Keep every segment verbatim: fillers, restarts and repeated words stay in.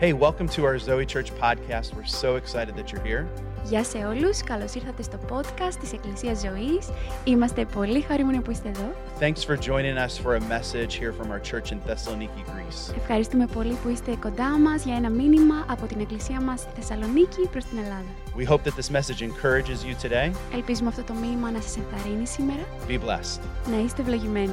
Hey, welcome to our Zoe Church podcast. We're so excited that you're here. Γεια σε όλους, καλώς ήρθατε στο podcast της Εκκλησίας Ζωής. Είμαστε πολύ χαρούμενοι που είστε εδώ. Thanks for joining us for a message here from our church in Thessaloniki, Greece. Ευχαριστούμε πολύ που είστε κοντά μας για ένα μήνυμα από την Εκκλησία μας στη Θεσσαλονίκη προς την Ελλάδα. We hope that this message encourages you today. Ελπίζουμε αυτό το μήνυμα να σας ενθαρρύνει σήμερα. Be blessed. Να είστε ευλογημένοι.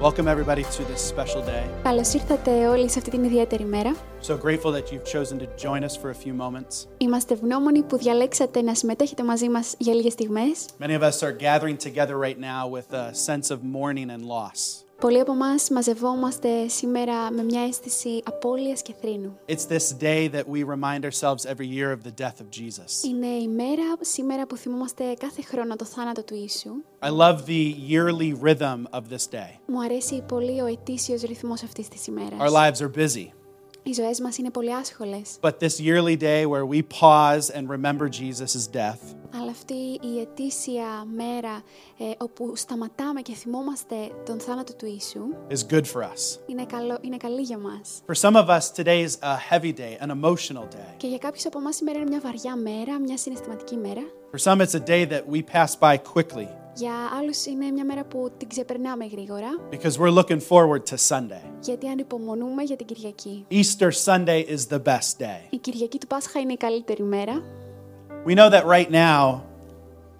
Welcome everybody to this special day. Καλώς ήρθατε όλοι σε αυτή την ιδιαίτερη μέρα. So grateful that you've chosen to join us for a few moments. Είμαστε ευγνώμονοι που διαλέξατε να συμμετέχετε μαζί μας για λίγες στιγμές. Many of us are gathering together right now with a sense of mourning and loss. Πολλοί από μας μαζευόμαστε σήμερα με μια αίσθηση απώλειας και θρήνου. It's this day that we remind ourselves every year of the death of Jesus. Είναι η μέρα σήμερα που θυμόμαστε κάθε χρόνο το θάνατο του Ιησού. I love the yearly rhythm of this day. Μου αρέσει πολύ ο ετήσιος ρυθμός αυτής της ημέρας. Our lives are busy. Οι ζωές μας είναι πολύ άσχολες. But this yearly day where we pause and remember Jesus' death. Αλλά αυτή η ετήσια μέρα ε, όπου σταματάμε και θυμόμαστε τον θάνατο του Ιησού. Is good for us. Είναι καλό, είναι καλή για μας. For some of us today is a heavy day, an emotional day. Και για κάποιους από εμάς σήμερα είναι μια βαριά μέρα, μια συναισθηματική μέρα. For some it's a day that we pass by quickly. Για άλλους είναι μια μέρα που την ξεπερνάμε γρήγορα. Because we're looking forward to Sunday. Γιατί ανυπομονούμε για την Κυριακή. Easter Sunday is the best day. Η Κυριακή του Πάσχα είναι η καλύτερη μέρα. We know that right now.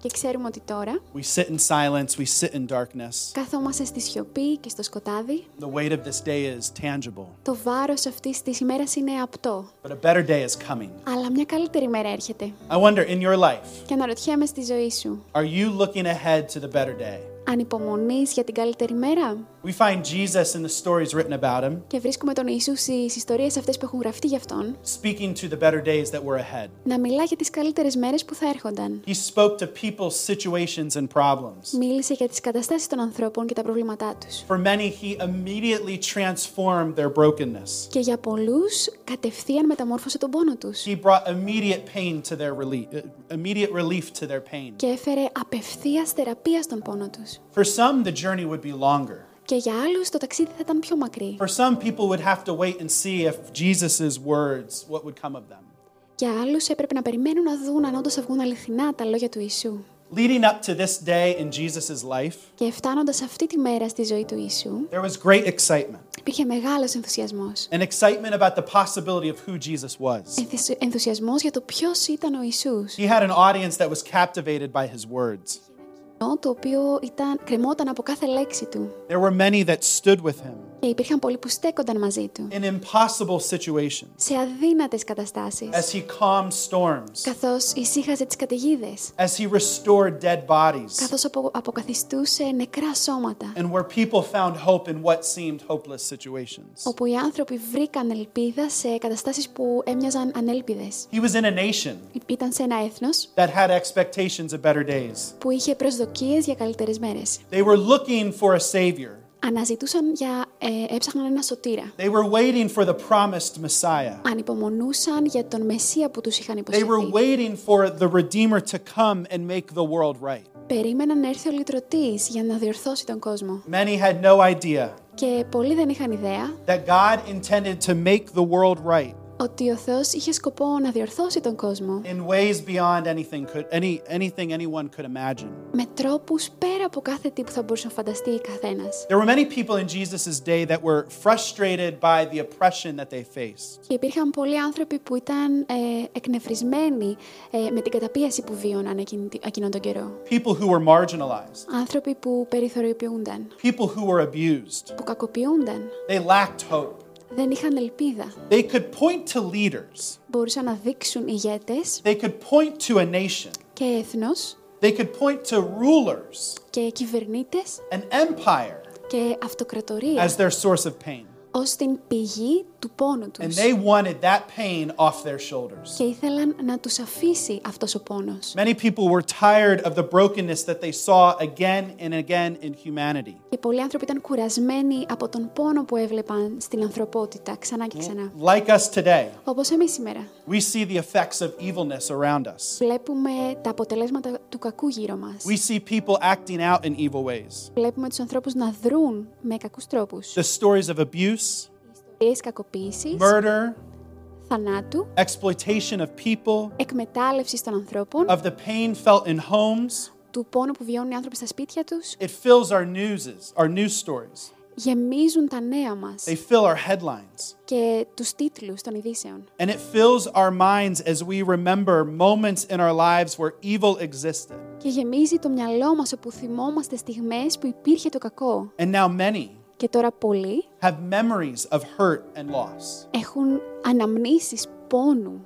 Και ξέρουμε ότι τώρα. We sit in silence, we sit in darkness. Καθόμαστε στη σιωπή και στο σκοτάδι. The weight of this day is tangible. Το βάρος αυτής της ημέρας είναι απτό. But a better day is coming. Αλλά μια καλύτερη μέρα έρχεται. I wonder in your life. Και αναρωτιέμαι στη ζωή σου. Are you looking ahead to the better day? Ανυπομονείς για την καλύτερη μέρα? We find Jesus in the stories written about him. Και βρίσκουμε τον Ιησού στις ιστορίες αυτές που έχουν γραφτεί για αυτόν. Speaking to the better days that were ahead. Να μιλά για τις καλύτερες μέρες που θα έρχονταν. He spoke to people's situations and problems. Μίλησε για τις καταστάσεις των ανθρώπων και τα προβλήματά τους. For many, he immediately transformed their brokenness. Και για πολλούς κατευθείαν μεταμόρφωσε τον πόνο τους. He brought immediate pain to their relief, immediate relief to their pain. Και έφερε απευθείας θεραπεία στον πόνο τους. For some, the journey would be longer. Και για άλλους το ταξίδι θα ήταν πιο μακρύ. For some people would have to wait and see if Jesus's words, what would come of them. Για άλλους έπρεπε να περιμένουν να δουν αν όντως θα βγουν αληθινά τα λόγια του Ιησού. Leading up to this day in Jesus's life. Και φτάνοντας αυτή τη μέρα στη ζωή του Ιησού. There was great excitement. Υπήρχε μεγάλος ενθουσιασμός. An excitement about the possibility of who Jesus was. Ενθουσιασμός για το ποιος ήταν ο Ιησούς. He had an audience that was captivated by his words. Το οποίο ήταν, κρεμόταν από κάθε λέξη του. There were many that stood with him. Και υπήρχαν πολλοί που στέκονταν μαζί του. In impossible situations. Σε αδύνατες καταστάσεις. As he calmed storms. Καθώς ησύχαζε τις καταιγίδες. As he restored dead bodies. Καθώς απο, αποκαθιστούσε νεκρά σώματα. And where people found hope in what seemed hopeless situations. Όπου οι άνθρωποι βρήκαν ελπίδα σε καταστάσεις που έμοιαζαν ανέλπιδες. He was in a nation. Ήταν σε ένα έθνος. That had expectations of better days. Που είχε προσδοκίες για καλύτερες μέρες. They were looking for a savior. Αναζητούσαν για, ε, έψαχναν ένα σωτήρα. They were waiting for the promised Messiah. Ανυπομονούσαν για τον Μεσσία που τους είχαν υποσχεθεί. They were waiting for the Redeemer to come and make the world right. Περίμεναν να έρθει ο Λυτρωτής για να διορθώσει τον κόσμο. Many had no idea. Και πολλοί δεν είχαν ιδέα. That God intended to make the world right. Ότι ο Θεός είχε σκοπό να διορθώσει τον κόσμο με τρόπους πέρα από κάθε τι που θα μπορούσε να φανταστεί ο καθένας. Και υπήρχαν πολλοί άνθρωποι που ήταν ε, εκνευρισμένοι ε, με την καταπίεση που βίωναν εκείνον, εκείνον τον καιρό. Άνθρωποι που περιθωριοποιούνταν, που κακοποιούνταν. They lacked hope. Δεν είχαν ελπίδα. They could point to leaders. Μπορούσαν να δείξουν ηγέτες. They could point to a nation. Και έθνος. They could point to rulers. Και κυβερνήτες. An empire. Και αυτοκρατορία. As their source of pain. ως την πηγή του πόνου τους. And they wanted that pain off their shoulders. Και ήθελαν να τους αφήσει αυτός ο πόνος. Many people were tired of the brokenness that they saw again and again in humanity. Και πολλοί άνθρωποι ήταν κουρασμένοι από τον πόνο που έβλεπαν στην ανθρωπότητα ξανά και ξανά. Like us today. Όπως εμείς σήμερα. We see the effects of evilness around us. Βλέπουμε τα αποτελέσματα του κακού γύρω μας. We see people acting out in evil ways. Βλέπουμε τους ανθρώπους να δρουν με κακούς τρόπους. The stories of abuse. Ιστορίες κακοποίησης, murder, θανάτου, exploitation of people, εκμετάλλευσης των ανθρώπων, of the pain felt in homes, του πόνου που βιώνουν οι άνθρωποι στα σπίτια τους. It fills our newses, our news stories. Γεμίζουν τα νέα μας. They fill our headlines. Και τους τίτλους των ειδήσεων. And it fills our minds as we remember moments in our lives where evil existed. Και γεμίζει το μυαλό μας όπου θυμόμαστε στιγμές που υπήρχε το κακό. And now many. Και τώρα πολλοί have memories of hurt and loss. Έχουν αναμνήσεις πόνου.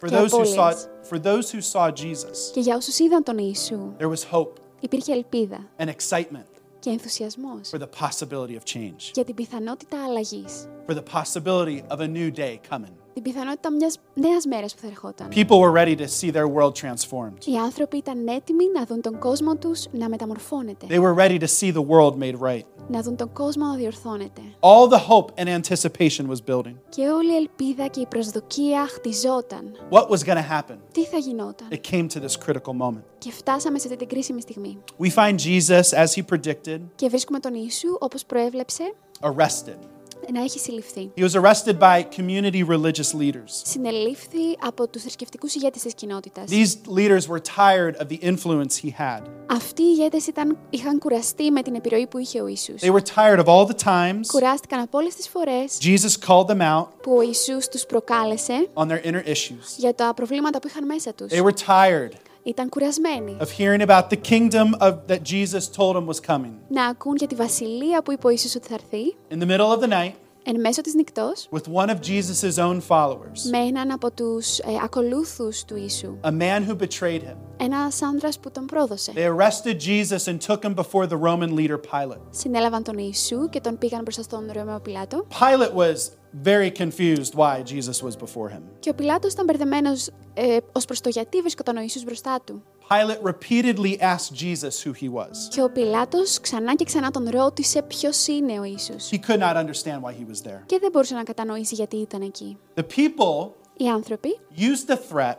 For και those απώλειες. Who saw, for those who saw Jesus. Και για όσους είδαν τον Ιησού. There was hope. Υπήρχε ελπίδα. And excitement. Και ενθουσιασμός. For the possibility of change. Για την πιθανότητα αλλαγής. For the possibility of a new day coming. Την πιθανότητα μιας νέας μέρας που θα ερχόταν. People were ready to see their world transformed. Οι άνθρωποι ήταν έτοιμοι να δουν τον κόσμο τους να μεταμορφώνεται. They were ready to see the world made right. Να δουν τον κόσμο να διορθώνεται. All the hope and anticipation was building. Και όλη η ελπίδα και η προσδοκία χτιζόταν. What was going to happen? Τι θα γινόταν; It came to this critical moment. Και φτάσαμε σε αυτή την κρίσιμη στιγμή. We find Jesus as he predicted. Και βρίσκουμε τον Ιησού όπως προέβλεψε. Arrested. Να έχει συλληφθεί. He was arrested by community religious leaders. Συνελήφθη από τους θρησκευτικούς ηγέτες της κοινότητας. These leaders were tired of the influence he had. Αυτοί οι ηγέτες ήταν, είχαν κουραστεί με την επιρροή που είχε ο Ιησούς. They were tired of all the times. Κουράστηκαν από όλες τις φορές. Jesus called them out. Που ο Ιησούς τους προκάλεσε. On their inner issues. Για τα προβλήματα που είχαν μέσα τους. They were tired. Ήταν κουρασμένοι. Of hearing about the kingdom of that Jesus told him was coming. Να ακούν για τη βασιλεία που είπε ο Ιησούς ότι θα έρθει. In the middle of the night. Εν μέσω της νυκτός. With one of Jesus's own followers. Με έναν από τους ε, ακολούθους του Ιησού. A man who betrayed him. Ένας άνδρας που τον πρόδωσε. They arrested Jesus and took him before the Roman leader Pilate. Συνέλαβαν τον Ιησού και τον πήγαν μπροστά στον Ρωμαίο Πιλάτο. Pilate was very confused why Jesus was before him. Και ο Πιλάτος ήταν μπερδεμένος ε, ως προς το γιατί βρισκόταν ο Ιησούς μπροστά του. Pilate repeatedly asked Jesus who he was. Και ο Πιλάτος ξανά και ξανά τον ρώτησε ποιος είναι ο Ιησούς. He could not understand why he was there. Και δεν μπορούσε να κατανοήσει γιατί ήταν εκεί. The people οι άνθρωποι used the threat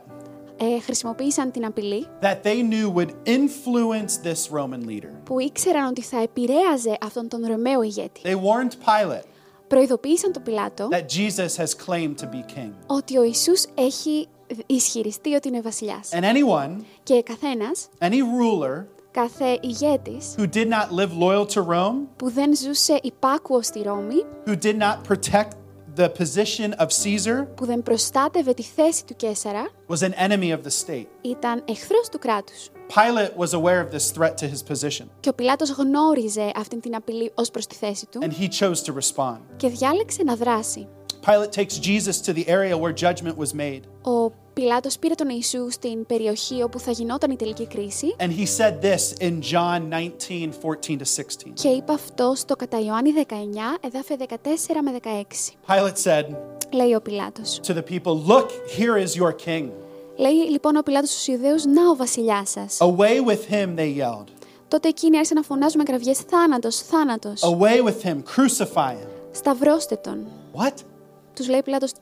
ε, χρησιμοποίησαν την απειλή that they knew would influence this Roman leader. Που ήξεραν ότι θα επηρέαζε αυτόν τον Ρωμαίο ηγέτη. They warned Pilate. Προειδοποίησαν τον Πιλάτο that Jesus has claimed to be king. Ότι ο Ιησούς έχει ισχυριστεί ότι είναι βασιλιάς. And anyone, και καθένας, any ruler, κάθε ηγέτης, who did not live loyal to Rome, που δεν ζούσε υπάκουος στη Ρώμη, who did not protect the position of Caesar, που δεν προστάτευε τη θέση του Καίσαρα, was an enemy of the state. Ήταν εχθρός του κράτους. Pilate was aware of this threat to his position. Και ο Πιλάτος γνώριζε αυτήν την απειλή ως προς τη θέση του. And he chose to respond. Και διάλεξε να δράσει. Pilate takes Jesus to the area where judgment was made. Ο Πιλάτος πήρε τον Ιησού στην περιοχή όπου θα γινόταν η τελική κρίση. And he said this in John nineteen fourteen to sixteen. Και είπε αυτό στο κατά Ιωάννη δεκαεννιά, εδάφια δεκατέσσερα με δεκαέξι. Pilate said, λέει ο Πιλάτος, to the people, look, here is your king. Λέει λοιπόν ο Πιλάτος στους Ιουδαίους, να ο βασιλιάς σας. Away with him, they yelled. Τότε εκείνοι άρχισαν να φωνάζουν με κραυγές, θάνατος, θάνατος. Away with him, crucify him. Σταυρώστε τον. What? Τους λέει Πιλάτος, τι?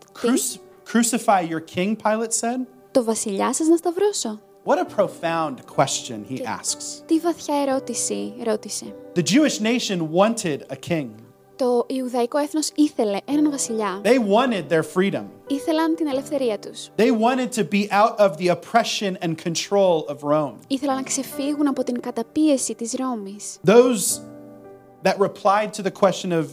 Crucify your king, Pilate said. Το βασιλιά σας να σταυρώσω. What a profound question he asks. Τι βαθιά ερώτηση ρώτησε. The Jewish nation wanted a king. Το Ιουδαϊκό έθνος ήθελε έναν βασιλιά. They wanted their freedom. Ήθελαν την ελευθερία τους. They wanted to be out of the oppression and control of Rome. Ήθελαν να ξεφύγουν από την καταπίεση της Ρώμης. Those that replied to the question of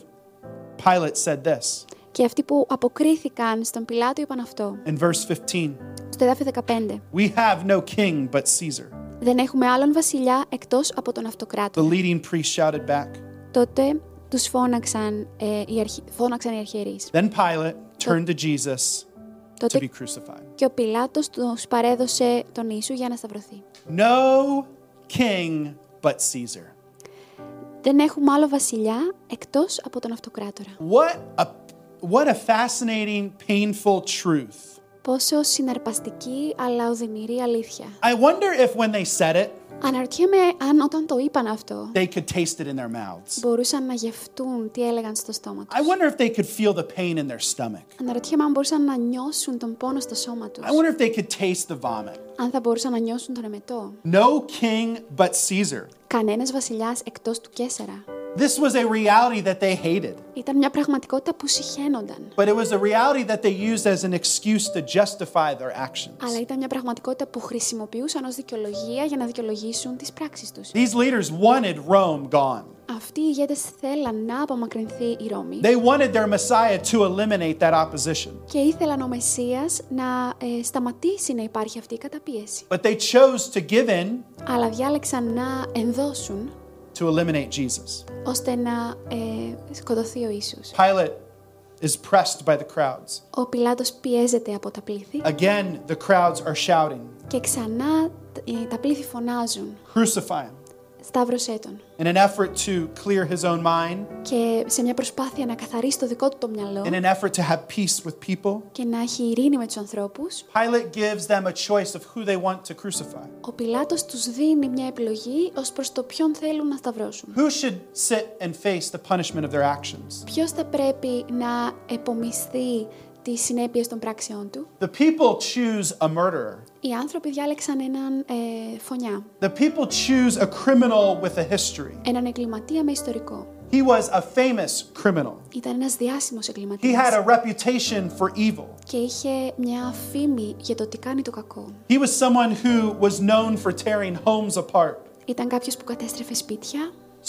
Pilate said this. Και αυτοί που αποκρίθηκαν στον Πιλάτο είπαν αυτό. In verse fifteen. Στο εδάφιο δεκαπέντε. We have no king but Caesar. Δεν έχουμε άλλον βασιλιά εκτός από τον αυτοκράτορα. The leading priest shouted back. Τότε τους φώναξαν ε, οι αρχι... φώναξαν οι αρχιερείς. Then Pilate turned to Jesus to be crucified. Και ο Πιλάτος τους παρέδωσε τον Ιησού για να σταυρωθεί. No king but Caesar. Δεν έχουμε άλλο βασιλιά εκτός από τον αυτοκράτορα. What a, what a fascinating, painful truth. Πόσο συναρπαστική αλλά οδυνηρή αλήθεια. I wonder if when they said it, αναρωτιέμαι αν όταν το είπαν αυτό, they could taste it in their mouths. Μπορούσαν να γευτούν τι έλεγαν στο στόμα τους. I wonder if they could feel the pain in their stomach. Αναρωτιέμαι αν μπορούσαν να νιώσουν τον πόνο στο σώμα τους. I wonder if they could taste the vomit. Αν θα μπορούσαν να νιώσουν τον εμετό. No king but Caesar. Κανένας βασιλιάς εκτός του Καίσαρα. This was a reality that they hated. Ήταν μια πραγματικότητα που σιχαίνονταν. But it was a reality that they used as an excuse to justify their actions. Αλλά ήταν μια πραγματικότητα που χρησιμοποιούσαν ως δικαιολογία για να δικαιολογήσουν τις πράξεις τους. These leaders wanted Rome gone. Αυτοί οι ηγέτες θέλαν να απομακρυνθεί η Ρώμη. They wanted their Messiah to eliminate that opposition. Και ήθελαν ο Μεσσίας να ε, σταματήσει να υπάρχει αυτή η καταπίεση. But they chose to give in. Αλλά διάλεξαν να ενδώσουν. To eliminate Jesus. Ώστε να ε, σκοτωθεί ο Ιησούς. Pilate is pressed by the crowds. Ο Πιλάτος πιέζεται από τα πλήθη. Again, the crowds are shouting. Και ξανά τα πλήθη φωνάζουν. Crucify him. Σταύρωσέ τον. In an effort to clear his own mind. Και σε μια προσπάθεια να καθαρίσει το δικό του το μυαλό. In an effort to have peace with people. Και να έχει ειρήνη με τους ανθρώπους. Pilate gives them a choice of who they want to crucify. Ο Πιλάτος τους δίνει μια επιλογή ως προς το ποιον θέλουν να σταυρώσουν. Who should sit and face the punishment of their actions? Ποιος θα πρέπει να επομισθεί τις συνέπειες των πράξεών του? The people choose a murderer. Οι άνθρωποι διάλεξαν έναν ε, φωνιά. The people choose a criminal with a history. Έναν εγκληματία με ιστορικό. He was a famous criminal. Ήταν ένας διάσημος εγκληματίας. He had a reputation for evil. Και είχε μια φήμη για το τι κάνει το κακό. He was someone who was known for tearing homes apart. Ήταν κάποιος που κατέστρεφε σπίτια.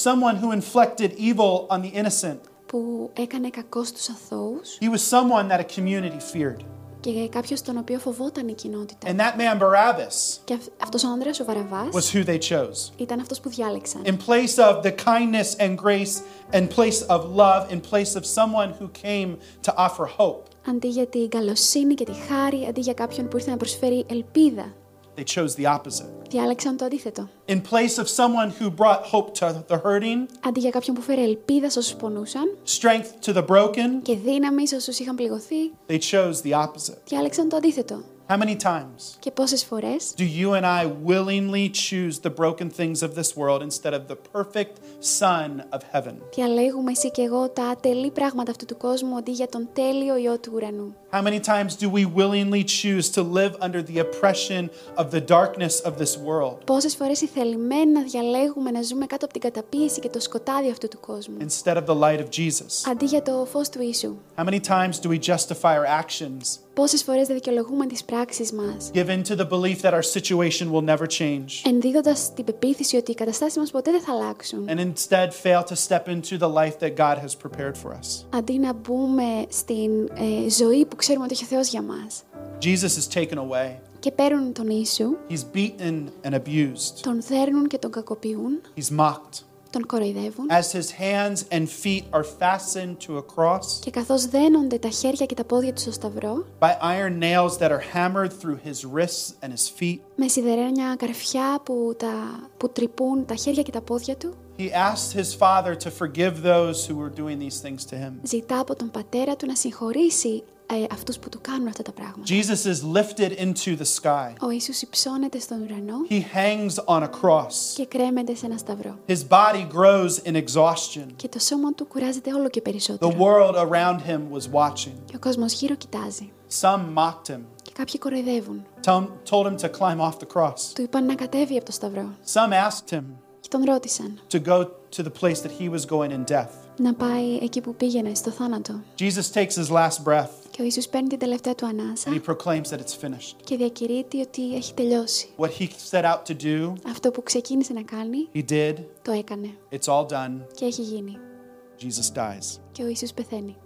Someone who inflicted evil on the innocent. Που έκανε κακό στους αθώους. He was someone that a community feared. Και κάποιος τον οποίο φοβόταν η κοινότητα. And that man Barabbas. Και αυτός ο άνδρας ο Βαραβάς. Was who they chose. Ήταν αυτός που διάλεξαν. In place of the kindness and grace, in place of love, in place of someone who came to offer hope. Αντί για την καλοσύνη και τη χάρη, αντί για κάποιον που ήρθε να προσφέρει ελπίδα. They chose the opposite. Διάλεξαν το αντίθετο. In place of someone who brought hope to the hurting. Αντί για κάποιον που φέρε ελπίδα στους πονούσαν. Strength to the broken. Και δύναμη στους όσους είχαν πληγωθεί. They chose the opposite. Διάλεξαν το αντίθετο. How many times? Και πόσες φορές? Do you and I willingly choose the broken things of this world instead of the perfect Son of heaven? Διαλέγουμε εσύ και εγώ τα ατελή πράγματα αυτού του κόσμου αντί για τον τέλειο Υιό του ουρανού. How many times do we willingly choose to live under the oppression of the darkness of this world? Πόσες φορές ηθελημένα διαλέγουμε να ζούμε κάτω από την καταπίεση και το σκοτάδι αυτού του κόσμου. Instead of the light of Jesus. Αντί για το φως του Ιησού. How many times do we justify our actions? Πόσες φορές δεν δικαιολογούμε τις πράξεις μας. Given to the belief that our situation will never change. Ενδίδοντας την πεποίθηση ότι οι καταστάσεις μας ποτέ δεν θα αλλάξουν. And instead fail to step into the life that God has prepared for us. Αντί να μπούμε στην ε, ζωή που ξέρουμε ότι έχει ο Θεός για μας. Jesus is taken away. Και παίρνουν τον Ιησού. He's beaten and abused. Τον δέρνουν και τον κακοποιούν. He's mocked. Τον κοροϊδεύουν. As his hands and feet are fastened to a cross. Και καθώς δένονται τα χέρια και τα πόδια του στο σταυρό. By iron nails that are hammered through his wrists and his feet. Με σιδερένια καρφιά που τα που τρυπούν τα χέρια και τα πόδια του. He asked his father to forgive those who were doing these things to him. Ζητά από τον πατέρα του να συγχωρήσει ε, αυτούς που του κάνουν αυτά τα πράγματα. Jesus is lifted into the sky. Ο Ιησούς υψώνεται στον ουρανό. He hangs on a cross. Και κρέμεται σε ένα σταυρό. His body grows in exhaustion. Και το σώμα του κουράζεται όλο και περισσότερο. The world around him was watching. Και ο κόσμος γύρω κοιτάζει. Some mocked him. Και κάποιοι κοροϊδεύουν. Told him to climb off the cross. Του είπαν να κατέβει από το σταυρό. Some asked him. Και τον ρώτησαν. To go to the place that he was going in death. Να πάει εκεί που πήγαινε στο θάνατο. Jesus takes his last breath. Και ο Ιησούς παίρνει την τελευταία του ανάσα. And he proclaims that it's finished. Και διακηρύττει ότι έχει τελειώσει. What he set out to do. Αυτό που ξεκίνησε να κάνει. He did. Το έκανε. It's all done. Και έχει γίνει. Jesus dies. Και ο Ιησούς πεθαίνει.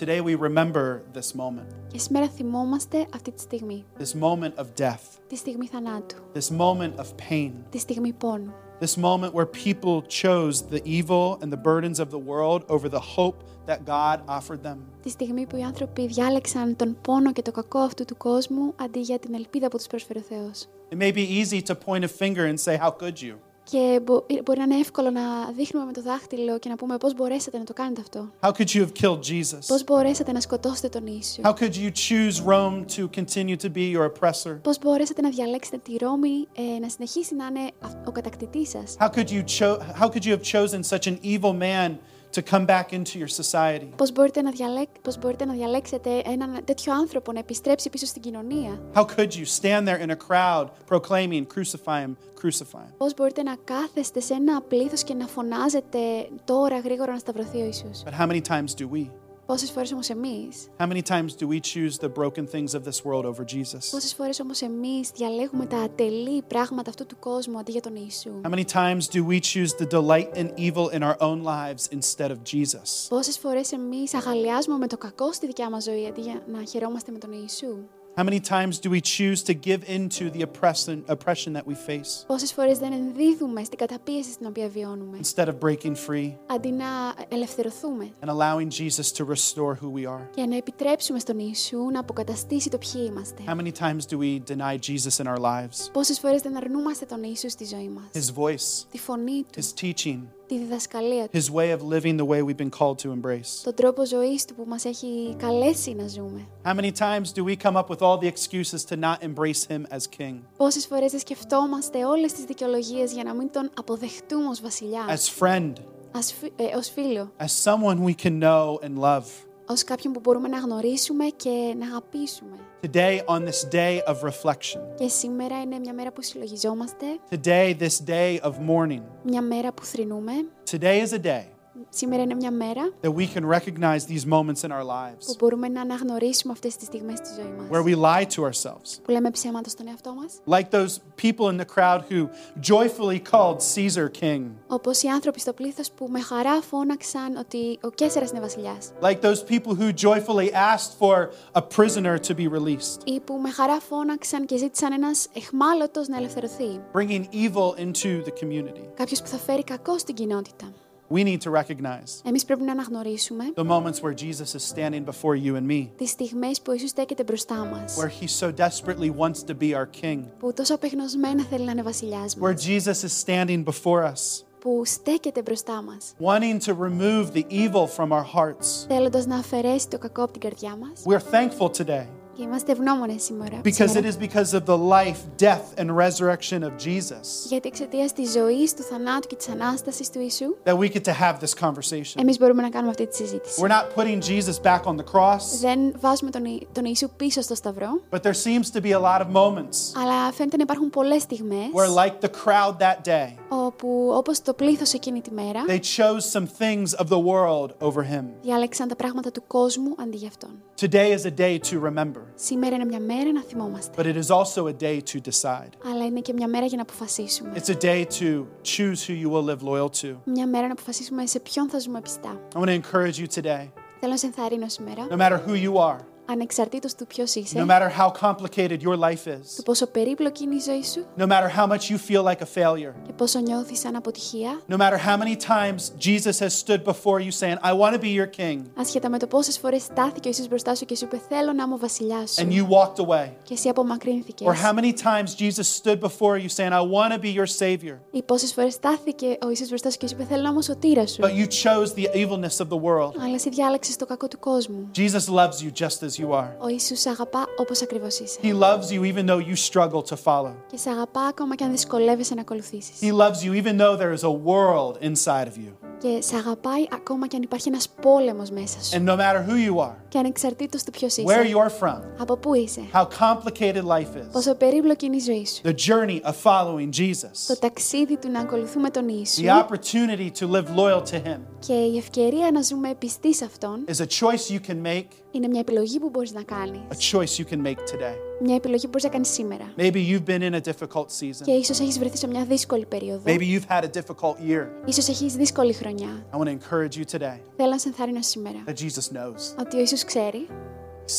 Today we remember this moment. Και σήμερα θυμόμαστε αυτή τη στιγμή. This moment of death. Τη στιγμή θανάτου. This moment of pain. Τη στιγμή πόνου. This moment where people chose the evil and the burdens of the world over the hope that God offered them. Τη στιγμή που οι άνθρωποι διάλεξαν τον πόνο και το κακό αυτού του κόσμου αντί για την ελπίδα που τους προσφέρει ο Θεός. It may be easy to point a finger and say, how could you? Και μπορεί να είναι εύκολο να δείχνουμε με το δάχτυλο και να πούμε πώς μπορέσατε να το κάνετε αυτό. How could you have killed Jesus? Πώς μπορέσατε να σκοτώσετε τον Ιησού? How could you choose Rome to continue to be your oppressor? Πώς μπορέσατε να διαλέξετε τη Ρώμη ε, να συνεχίσει να είναι ο κατακτητής σας? How could you cho- how could you have chosen such an evil man to come back into your society? Πώς μπορείτε να διαλέξετε, πώς μπορείτε να διαλέξετε έναν τέτοιο άνθρωπο να επιστρέψει πίσω στην κοινωνία? How could you stand there in a crowd proclaiming crucify him, crucify him? Πώς μπορείτε να κάθεστε σε ένα πλήθος και να φωνάζετε τώρα γρήγορα να σταυρωθεί ο Ιησούς? But how many times do we? Πόσες φορές όμως εμείς? How many times do we choose the broken things of this world over Jesus? Πόσες φορές όμως εμείς διαλέγουμε τα ατελή πράγματα αυτού του κόσμου αντί για τον Ιησού? How many times do we choose the delight in evil in our own lives instead of Jesus? Πόσες φορές εμείς αγαλιάζουμε με το κακό στη δικιά μας ζωή αντί για να χαιρόμαστε με τον Ιησού? How many times do we choose to give in to the oppression, oppression that we face? Πόσες φορές δεν ενδίδουμε στην καταπίεση στην οποία βιώνουμε? Instead of breaking free, αντί να ελευθερωθούμε, and allowing Jesus to restore who we are. Και να επιτρέψουμε στον Ιησού να αποκαταστήσει το ποιοι είμαστε. How many times do we deny Jesus in our lives? Πόσες φορές δεν αρνούμαστε τον Ιησού στη ζωή μας? His voice, τη φωνή του, His teaching, τη διδασκαλία του, His way of living the way we've been called to embrace. Τον τρόπο ζωής του που μας έχει καλέσει να ζούμε. How many times do we come up with all the excuses to not embrace him as king? Πόσες φορές σκεφτόμαστε όλες τις δικαιολογίες για να μην τον αποδεχτούμε ως βασιλιά? As friend, As φι- ε, ως φίλο. As someone we can know and love. Ως κάποιον που μπορούμε να γνωρίσουμε και να αγαπήσουμε. Today, on this day of reflection. Και σήμερα είναι μια μέρα που συλλογιζόμαστε. Today, this day of mourning. Μια μέρα που θρηνούμε. Today is a day. Σήμερα είναι μια μέρα. That we can recognize these moments in our lives. Που μπορούμε να αναγνωρίσουμε αυτές τις στιγμές της ζωής μας. Where we lie to ourselves. Που λέμε ψέματα στον εαυτό μας. Like those people in the crowd who joyfully called Caesar king. Όπως οι άνθρωποι στο πλήθος που με χαρά φώναξαν ότι ο Καίσαρας είναι βασιλιάς. Like those people who joyfully asked for a prisoner to be released. Ή που με χαρά φώναξαν και ζήτησαν ένας εχμάλωτος να ελευθερωθεί. Bringing evil into the community. Κάποιος που θα φέρει κακό στην κοινότητα. We need to recognize εμείς πρέπει να αναγνωρίσουμε the moments where Jesus is standing before you and me. Τις στιγμές που Ιησούς στέκεται μπροστά μας. Where he so desperately wants to be our king. Που τόσο απεγνωσμένα θέλει να είναι βασιλιάς μας. Where Jesus is standing before us. Που στέκεται μπροστά μας. Wanting to remove the evil from our hearts. Θέλοντας να αφαιρέσει το κακό από την καρδιά μας. We are thankful today. Και είμαστε ευγνώμονες σήμερα. Because it is because of the life, death and resurrection of Jesus. Γιατί εξαιτίας της ζωής, του θανάτου και της Ανάστασης του Ιησού. That we get to have this conversation. Εμείς μπορούμε να κάνουμε αυτή τη συζήτηση. We're not putting Jesus back on the cross. Δεν βάζουμε τον, τον Ιησού πίσω στο σταυρό. But there seems to be a lot of moments. Αλλά φαίνεται να υπάρχουν πολλές στιγμές. Where like the crowd that day. Όπου όπως το πλήθος εκείνη τη μέρα. They chose some things of the world over him. Διάλεξαν τα πράγματα του κόσμου αντί για αυτόν. Today is a day to remember. Σήμερα είναι μια μέρα να θυμόμαστε. But it is also a day to decide. Αλλά είναι και μια μέρα για να αποφασίσουμε. It's a day to choose who you will live loyal to. Μια μέρα να αποφασίσουμε σε ποιον θα ζούμε πιστά. I want to encourage you today. Θέλω να σε ενθαρρύνω σήμερα. No matter who you are. Ανεξαρτήτως του ποιος είσαι. No matter how complicated your life is. Του πόσο περίπλοκη είναι η ζωή σου. No matter how much you feel like a failure. Και πόσο νιώθεις σαν αποτυχία. No matter how many times Jesus has stood before you saying, I want to be your king. Ασχετά με το πόσες φορές στάθηκε ο Ιησούς μπροστά σου και σου είπε, θέλω να είμαι ο βασιλιάς σου. And you walked away. Και εσύ απομακρύνθηκες. Or how many times Jesus stood before you saying, I want to be your savior. Ή πόσες φορές στάθηκε ο Ιησούς μπροστά σου και σου είπε, θέλω να είμαι ο σωτήρας σου. But you chose the evilness of the world. Αλλά εσύ διάλεξες το κακό του κόσμου. Jesus loves you just as you are. Ο Ιησούς αγαπά όπως ακριβώς είσαι. He loves you even though you struggle to follow. Και σε αγαπά ακόμα και αν δυσκολεύεσαι να ακολουθήσεις. He loves you even though there is a world inside of you. Και σε αγαπάει ακόμα και αν υπάρχει ένας πόλεμος μέσα σου. And no matter who you are. Και ανεξαρτήτως του ποιος είσαι. Where you are from. Από πού είσαι. How complicated life is. Πόσο περίπλοκη είναι η ζωή σου. The journey of following Jesus. Το ταξίδι του να ακολουθούμε τον Ιησού. The opportunity to live loyal to him. Και η ευκαιρία να ζούμε πιστοί σε αυτόν. Is a choice you can make. Είναι μια επιλογή που μπορείς να κάνεις. A choice you can make today. Μια επιλογή που μπορείς να κάνεις σήμερα. Maybe you've been in a difficult season. Και ίσως έχεις βρεθεί σε μια δύσκολη περίοδο. Maybe you've had a difficult year. Ίσως έχεις δύσκολη χρονιά. I want to encourage you today. Θέλω να σε ενθαρρύνω σήμερα. That Jesus knows. Ότι ο Ιησούς ξέρει.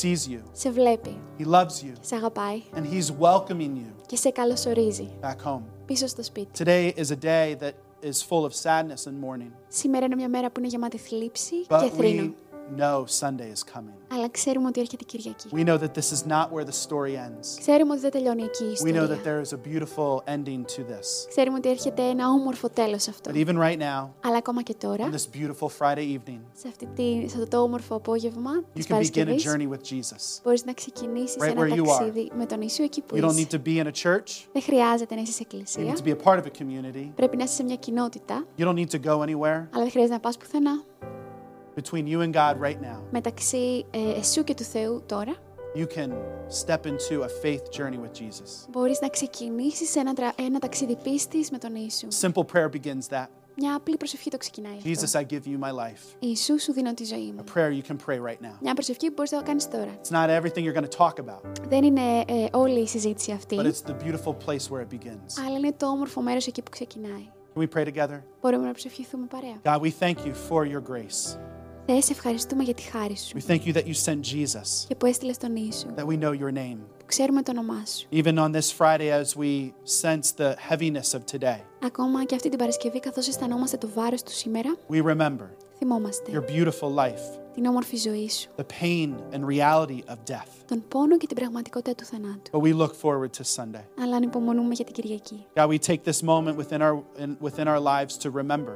Sees you. Σε βλέπει. He loves you. Σε αγαπάει. And he's welcoming you. Και σε καλωσορίζει. Back home. Πίσω στο σπίτι. Today is a day that is full of sadness and mourning. Σήμερα είναι μια μέρα που είναι γεμάτη θλίψη και θρήνο. know Sunday is coming. Αλλά ξέρουμε ότι έρχεται η Κυριακή. We know that this is not where the story ends. Ξέρουμε ότι δεν τελειώνει εκεί η ιστορία. We know that there is a beautiful ending to this. Ξέρουμε ότι έρχεται ένα όμορφο τέλος αυτό. But even right now, αλλά ακόμα και τώρα, on this beautiful Friday evening, σε αυτή τη, σε αυτό το όμορφο απόγευμα, you can begin a journey with Jesus. Μπορείς να ξεκινήσεις right ένα ταξίδι με τον Ιησού εκεί που you είσαι. You don't need to be in a church. Δεν χρειάζεται να είσαι σε εκκλησία. You need to be a part of a community. Πρέπει να είσαι σε μια κοινότητα. You don't need to go anywhere. Αλλά δεν χρειάζεται να πας πουθενά. Between you and God right now. Μεταξύ εσού και του Θεού τώρα. You can step into a faith journey with Jesus. Μπορείς να ξεκινήσεις ένα ένα ταξίδι πίστης με τον Ιησού. Simple prayer begins that. Μια απλή προσευχή το ξεκινάει αυτό. Jesus, I give you my life. Ιησού, σου δίνω τη ζωή μου. A prayer you can pray right now. Μια προσευχή που μπορείς να κάνεις τώρα. It's not everything you're going to talk about. Δεν είναι ε, όλη η συζήτηση αυτή. But it's the beautiful place where it begins. Αλλά είναι το όμορφο μέρος εκεί που ξεκινάει. Can we pray together? Μπορούμε να προσευχηθούμε παρέα. God, we thank you for your grace. Θεέ, σε ευχαριστούμε για τη χάρη σου. We thank you that you sent Jesus. Και που έστειλες τον Ιησού. That we know your name. Που ξέρουμε το όνομά σου. Even on this Friday as we sense the heaviness of today. Ακόμα και αυτή την Παρασκευή καθώς αισθανόμαστε το βάρος του σήμερα. We remember. Θυμόμαστε. Your beautiful life. Την όμορφη ζωή σου. The pain and reality of death. Τον πόνο και την πραγματικότητα του θανάτου. But we look forward to Sunday. Αλλά ανυπομονούμε για την Κυριακή. God, we take this moment within our within our lives to remember.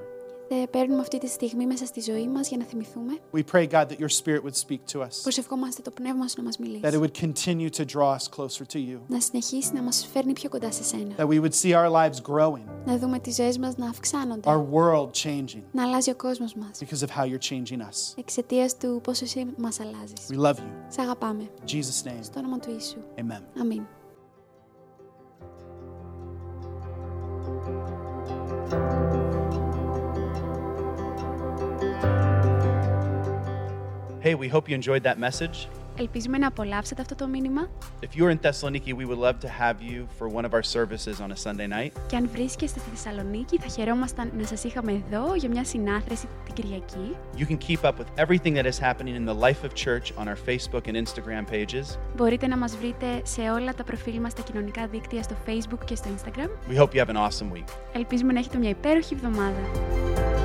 Παίρνουμε αυτή τη στιγμή μέσα στη ζωή μας για να θυμηθούμε. We pray, God, that your spirit would speak to us. Προσευχόμαστε το πνεύμα σου να μας μιλήσει. That it would continue to draw us closer to you. Να συνεχίσει να μας φέρνει πιο κοντά σε σένα. That we would see our lives growing. Να δούμε τις ζωές μας να αυξάνονται. Our world changing. Να αλλάζει ο κόσμος μας. Because of how you're changing us. Εξαιτίας του πώς εσύ μας αλλάζεις. We love you. Σε αγαπάμε. In Jesus' name. Στο όνομα του Ιησού. Amen. Amen. Hey, we hope you enjoyed that message. Ελπίζουμε να απολαύσετε αυτό το μήνυμα. If you're in Thessaloniki, we would love to have you for one of our services on a Sunday night. Και αν βρίσκεστε στη Θεσσαλονίκη, θα χαιρόμασταν να σας είχαμε εδώ για μια συνάθρεση την Κυριακή. You can keep up with everything that is happening in the life of church on our Facebook and Instagram pages. Μπορείτε να μας βρείτε σε όλα τα προφίλ μας στα κοινωνικά δίκτυα στο Facebook και στο Instagram. We hope you have an awesome week. Ελπίζουμε να έχετε μια υπέροχη εβδομάδα.